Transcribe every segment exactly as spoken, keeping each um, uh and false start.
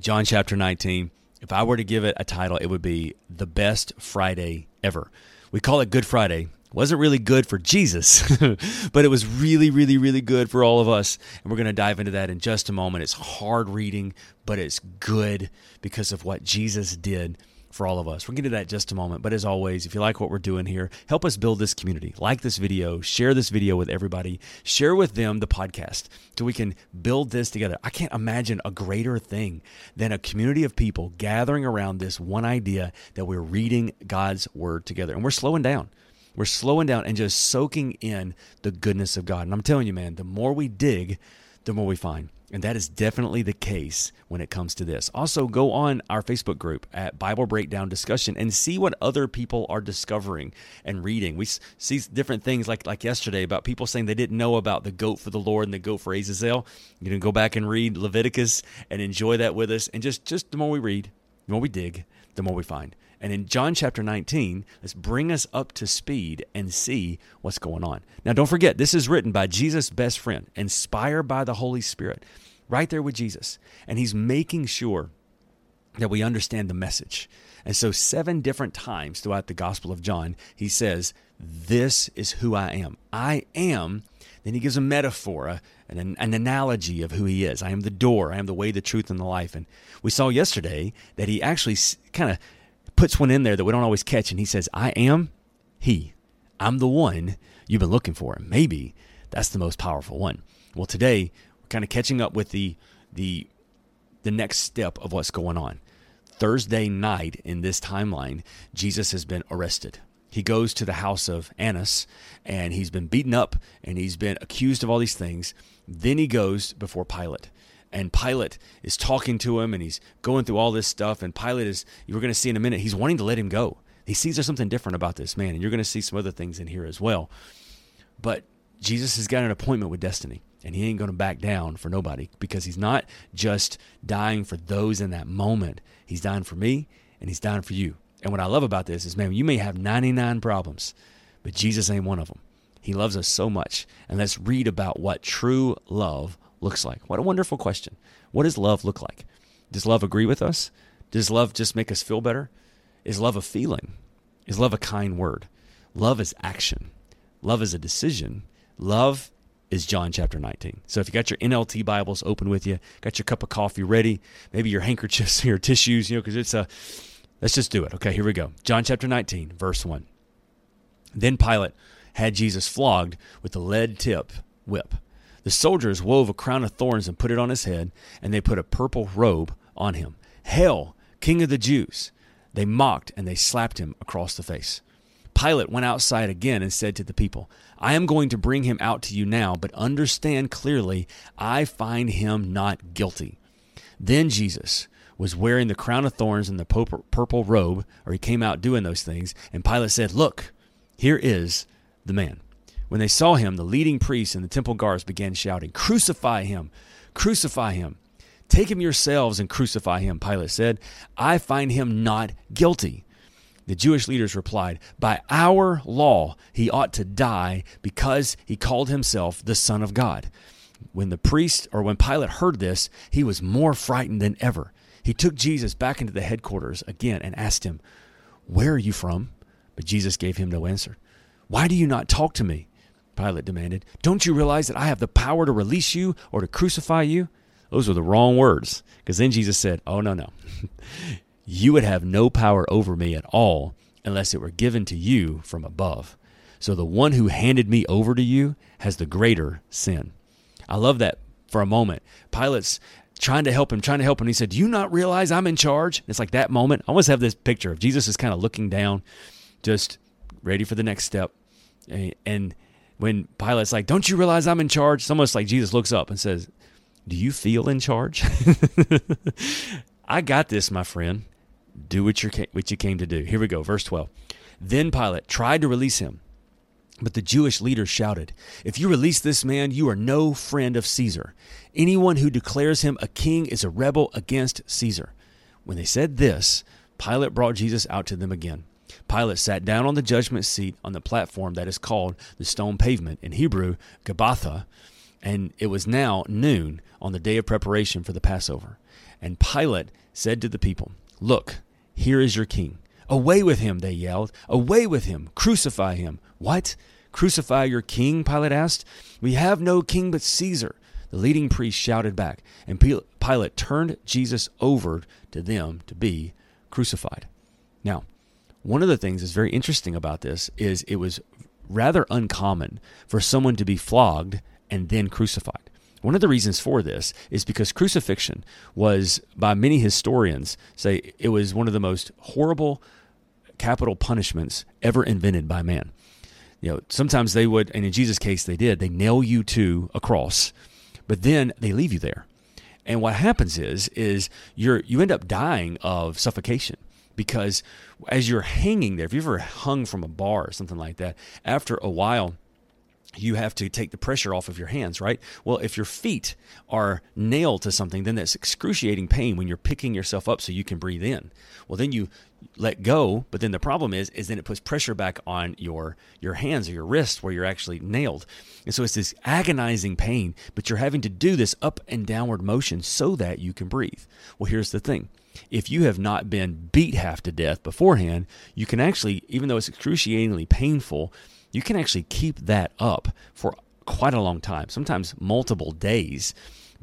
John chapter nineteen. If I were to give it a title, it would be The Best Friday Ever. We call it Good Friday. It wasn't really good for Jesus, but it was really, really, really good for all of us. And we're going to dive into that in just a moment. It's hard reading, but it's good because of what Jesus did for all of us. We'll get to that in just a moment. But as always, if you like what we're doing here, help us build this community. Like this video, share this video with everybody, share with them the podcast so we can build this together. I can't imagine a greater thing than a community of people gathering around this one idea that we're reading God's word together. And we're slowing down. We're slowing down and just soaking in the goodness of God. And I'm telling you, man, the more we dig, the more we find. And that is definitely the case when it comes to this. Also, go on our Facebook group at Bible Breakdown Discussion and see what other people are discovering and reading. We see different things like, like yesterday about people saying they didn't know about the goat for the Lord and the goat for Azazel. You can go back and read Leviticus and enjoy that with us. And just, just the more we read, the more we dig, the more we find. And in John chapter nineteen, let's bring us up to speed and see what's going on. Now, don't forget, this is written by Jesus' best friend, inspired by the Holy Spirit, right there with Jesus. And he's making sure that we understand the message. And so seven different times throughout the Gospel of John, he says, this is who I am. I am. Then he gives a metaphor, an, an analogy of who he is. I am the door. I am the way, the truth, and the life. And we saw yesterday that he actually kind of puts one in there that we don't always catch, and he says, I am he. I'm the one you've been looking for. And maybe that's the most powerful one. Well, today, we're kind of catching up with the, the, the next step of what's going on. Thursday night in this timeline, Jesus has been arrested. He goes to the house of Annas, and he's been beaten up, and he's been accused of all these things. Then he goes before Pilate. And Pilate is talking to him, and he's going through all this stuff. And Pilate is, you're going to see in a minute, he's wanting to let him go. He sees there's something different about this man, and you're going to see some other things in here as well. But Jesus has got an appointment with destiny, and he ain't going to back down for nobody because he's not just dying for those in that moment. He's dying for me, and he's dying for you. And what I love about this is, man, you may have ninety-nine problems, but Jesus ain't one of them. He loves us so much. And let's read about what true love looks like. What a wonderful question. What does love look like? Does love agree with us? Does love just make us feel better? Is love a feeling? Is love a kind word? Love is action. Love is a decision. Love is John chapter nineteen. So if you got your N L T Bibles open with you, got your cup of coffee ready, maybe your handkerchiefs, your tissues, you know, because it's a, let's just do it. Okay, here we go. John chapter nineteen, verse one. Then Pilate had Jesus flogged with a lead tip whip. The soldiers wove a crown of thorns and put it on his head, and they put a purple robe on him. Hail, King of the Jews! They mocked, and they slapped him across the face. Pilate went outside again and said to the people, I am going to bring him out to you now, but understand clearly, I find him not guilty. Then Jesus was wearing the crown of thorns and the purple robe, or he came out doing those things, and Pilate said, Look, here is the man. When they saw him, the leading priests and the temple guards began shouting, Crucify him! Crucify him! Take him yourselves and crucify him, Pilate said. I find him not guilty. The Jewish leaders replied, By our law he ought to die because he called himself the Son of God. When the priest, or when Pilate heard this, he was more frightened than ever. He took Jesus back into the headquarters again and asked him, Where are you from? But Jesus gave him no answer. Why do you not talk to me? Pilate demanded. Don't you realize that I have the power to release you or to crucify you? Those were the wrong words, because then Jesus said, Oh, no, no. You would have no power over me at all unless it were given to you from above. So the one who handed me over to you has the greater sin. I love that for a moment. Pilate's trying to help him, trying to help him. He said, Do you not realize I'm in charge? And it's like that moment. I almost have this picture of Jesus is kind of looking down, just ready for the next step. And, and when Pilate's like, Don't you realize I'm in charge? It's almost like Jesus looks up and says, Do you feel in charge? I got this, my friend. Do what, you're, what you came to do. Here we go, verse twelve. Then Pilate tried to release him, but the Jewish leaders shouted, "If you release this man, you are no friend of Caesar. Anyone who declares him a king is a rebel against Caesar." When they said this, Pilate brought Jesus out to them again. Pilate sat down on the judgment seat on the platform that is called the Stone Pavement, in Hebrew, Gabbatha, and it was now noon on the day of preparation for the Passover. And Pilate said to the people, "Look, here is your king." "Away with him," they yelled. "Away with him. Crucify him." "What? Crucify your king?" Pilate asked. "We have no king but Caesar," the leading priest shouted back, and Pilate turned Jesus over to them to be crucified. Now, one of the things that's very interesting about this is it was rather uncommon for someone to be flogged and then crucified. One of the reasons for this is because crucifixion was, by many historians, say it was one of the most horrible capital punishments ever invented by man. You know, sometimes they would, and in Jesus' case they did, they nail you to a cross, but then they leave you there. And what happens is, is you're, you end up dying of suffocation. Because as you're hanging there, if you've ever hung from a bar or something like that, after a while, you have to take the pressure off of your hands, right? Well, if your feet are nailed to something, then that's excruciating pain when you're picking yourself up so you can breathe in. Well, then you let go, but then the problem is, is then it puts pressure back on your, your hands or your wrists where you're actually nailed. And so it's this agonizing pain, but you're having to do this up and downward motion so that you can breathe. Well, here's the thing. If you have not been beat half to death beforehand, you can actually, even though it's excruciatingly painful, you can actually keep that up for quite a long time, sometimes multiple days,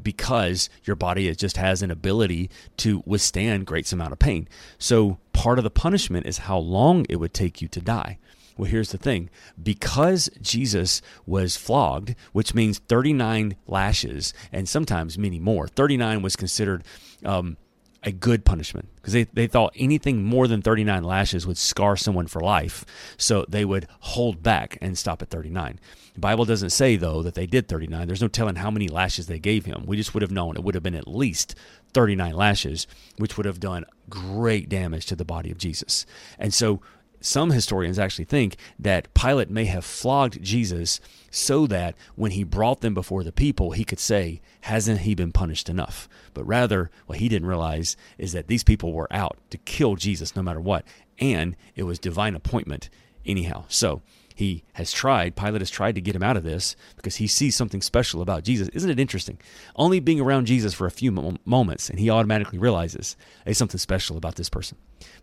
because your body just has an ability to withstand great amount of pain. So part of the punishment is how long it would take you to die. Well, here's the thing. Because Jesus was flogged, which means thirty-nine lashes, and sometimes many more, thirty-nine was considered um a good punishment, because they, they thought anything more than thirty-nine lashes would scar someone for life. So they would hold back and stop at thirty-nine. The Bible doesn't say, though, that they did thirty-nine. There's no telling how many lashes they gave him. We just would have known it would have been at least thirty-nine lashes, which would have done great damage to the body of Jesus. And so some historians actually think that Pilate may have flogged Jesus so that when he brought them before the people, he could say, "Hasn't he been punished enough?" But rather, what he didn't realize is that these people were out to kill Jesus no matter what, and it was divine appointment anyhow. So he has tried, Pilate has tried to get him out of this because he sees something special about Jesus. Isn't it interesting? Only being around Jesus for a few moments, and he automatically realizes there's something special about this person.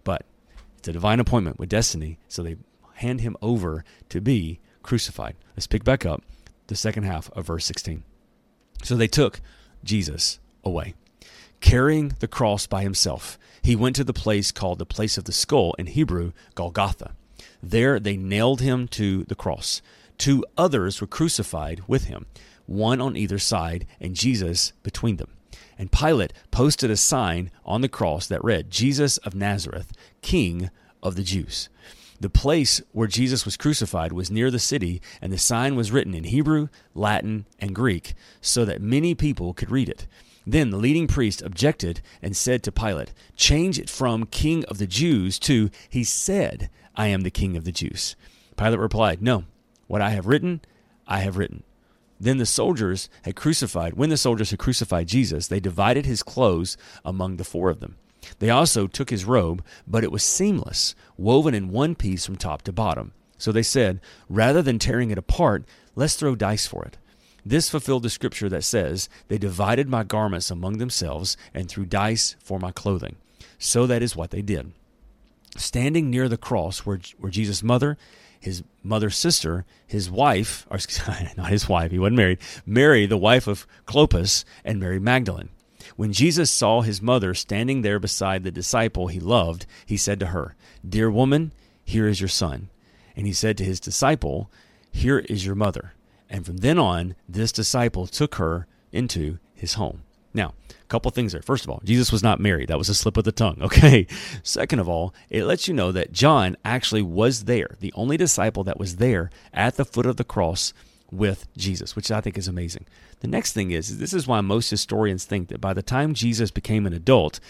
But it's a divine appointment with destiny, so they hand him over to be crucified. Let's pick back up the second half of verse sixteen. So they took Jesus away, carrying the cross by himself. He went to the place called the place of the skull, in Hebrew, Golgotha. There they nailed him to the cross. Two others were crucified with him, one on either side, and Jesus between them. And Pilate posted a sign on the cross that read, "Jesus of Nazareth, King of the Jews." The place where Jesus was crucified was near the city, and the sign was written in Hebrew, Latin, and Greek, so that many people could read it. Then the leading priest objected and said to Pilate, "Change it from King of the Jews to, 'He said, I am the King of the Jews.'" Pilate replied, "No, what I have written, I have written." Then the soldiers had crucified, when the soldiers had crucified Jesus, they divided his clothes among the four of them. They also took his robe, but it was seamless, woven in one piece from top to bottom. So they said, "Rather than tearing it apart, let's throw dice for it." This fulfilled the scripture that says, "They divided my garments among themselves and threw dice for my clothing." So that is what they did. Standing near the cross were, were Jesus' mother, his mother's sister, his wife, or not his wife, he wasn't married, Mary, the wife of Clopas, and Mary Magdalene. When Jesus saw his mother standing there beside the disciple he loved, he said to her, "Dear woman, here is your son." And he said to his disciple, "Here is your mother." And from then on, this disciple took her into his home. Now, a couple things there. First of all, Jesus was not married. That was a slip of the tongue, okay? Second of all, it lets you know that John actually was there. The only disciple that was there at the foot of the cross with Jesus, which I think is amazing. The next thing is, this is why most historians think that by the time Jesus became an adult,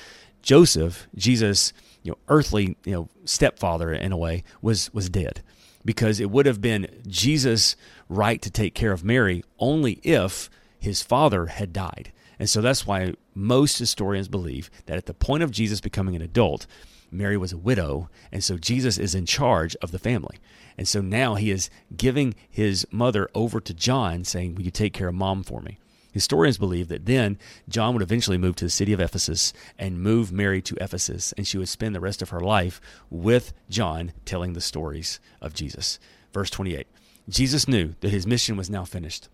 Joseph, Jesus' you know, earthly you know, stepfather in a way, was was dead, because it would have been Jesus' right to take care of Mary only if his father had died. And so that's why most historians believe that at the point of Jesus becoming an adult, Mary was a widow, and so Jesus is in charge of the family. And so now he is giving his mother over to John, saying, will you take care of mom for me? Historians believe that then John would eventually move to the city of Ephesus and move Mary to Ephesus, and she would spend the rest of her life with John telling the stories of Jesus. Verse twenty-eight, Jesus knew that his mission was now finished.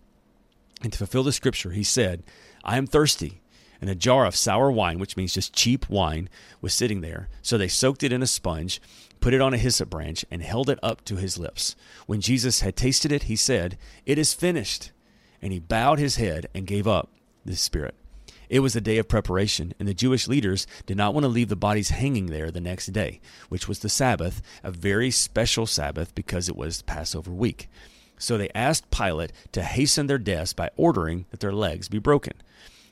And to fulfill the scripture, he said, I am thirsty. And a jar of sour wine, which means just cheap wine, was sitting there. So they soaked it in a sponge, put it on a hyssop branch, and held it up to his lips. When Jesus had tasted it, he said, it is finished. And he bowed his head and gave up the spirit. It was a day of preparation, and the Jewish leaders did not want to leave the bodies hanging there the next day, which was the Sabbath, a very special Sabbath because it was Passover week. So they asked Pilate to hasten their deaths by ordering that their legs be broken.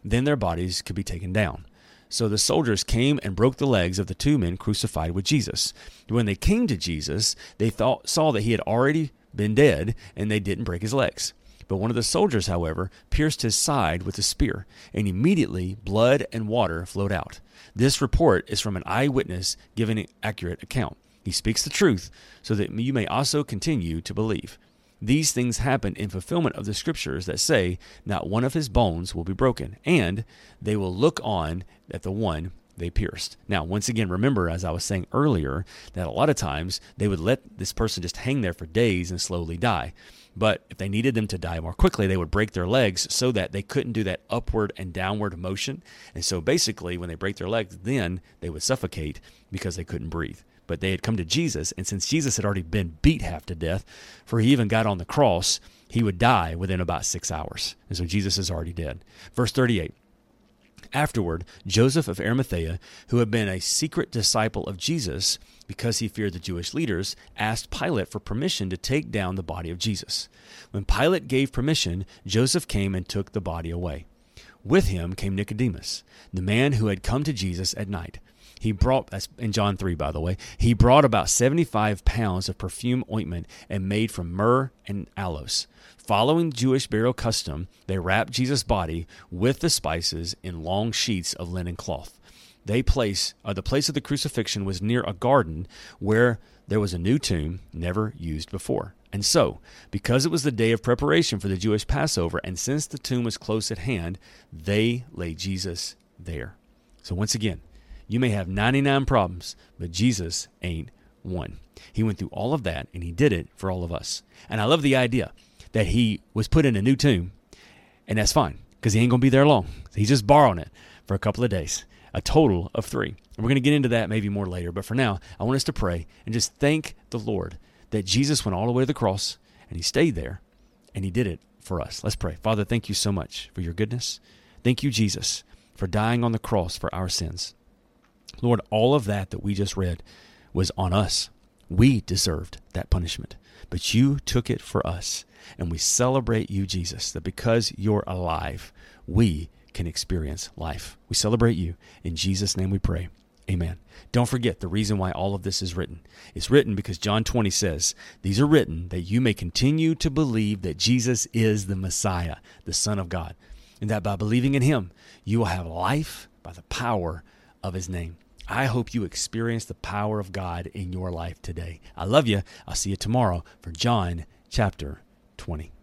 Then their bodies could be taken down. So the soldiers came and broke the legs of the two men crucified with Jesus. When they came to Jesus, they thought, saw that he had already been dead, and they didn't break his legs. But one of the soldiers, however, pierced his side with a spear, and immediately blood and water flowed out. This report is from an eyewitness giving an accurate account. He speaks the truth so that you may also continue to believe. These things happened in fulfillment of the scriptures that say, not one of his bones will be broken, and they will look on at the one they pierced. Now, once again, remember, as I was saying earlier, that a lot of times they would let this person just hang there for days and slowly die. But if they needed them to die more quickly, they would break their legs so that they couldn't do that upward and downward motion. And so basically, when they break their legs, then they would suffocate because they couldn't breathe. But they had come to Jesus, and since Jesus had already been beat half to death, for he even got on the cross, he would die within about six hours. And so Jesus is already dead. Verse thirty-eight, afterward, Joseph of Arimathea, who had been a secret disciple of Jesus because he feared the Jewish leaders, asked Pilate for permission to take down the body of Jesus. When Pilate gave permission, Joseph came and took the body away. With him came Nicodemus, the man who had come to Jesus at night. He brought, that's in John three, by the way, he brought about seventy-five pounds of perfume ointment and made from myrrh and aloes. Following Jewish burial custom, they wrapped Jesus' body with the spices in long sheets of linen cloth. They place, uh, the place of the crucifixion was near a garden where there was a new tomb never used before. And so, because it was the day of preparation for the Jewish Passover, and since the tomb was close at hand, they laid Jesus there. So once again, you may have ninety-nine problems, but Jesus ain't one. He went through all of that, and he did it for all of us. And I love the idea that he was put in a new tomb, and that's fine because he ain't going to be there long. He's just borrowing it for a couple of days, a total of three. And we're going to get into that maybe more later, but for now, I want us to pray and just thank the Lord that Jesus went all the way to the cross, and he stayed there, and he did it for us. Let's pray. Father, thank you so much for your goodness. Thank you, Jesus, for dying on the cross for our sins. Lord, all of that that we just read was on us. We deserved that punishment, but you took it for us. And we celebrate you, Jesus, that because you're alive, we can experience life. We celebrate you. In Jesus' name we pray. Amen. Don't forget the reason why all of this is written. It's written because John twenty says, these are written that you may continue to believe that Jesus is the Messiah, the Son of God, and that by believing in him, you will have life by the power of his name. I hope you experience the power of God in your life today. I love you. I'll see you tomorrow for John chapter twenty.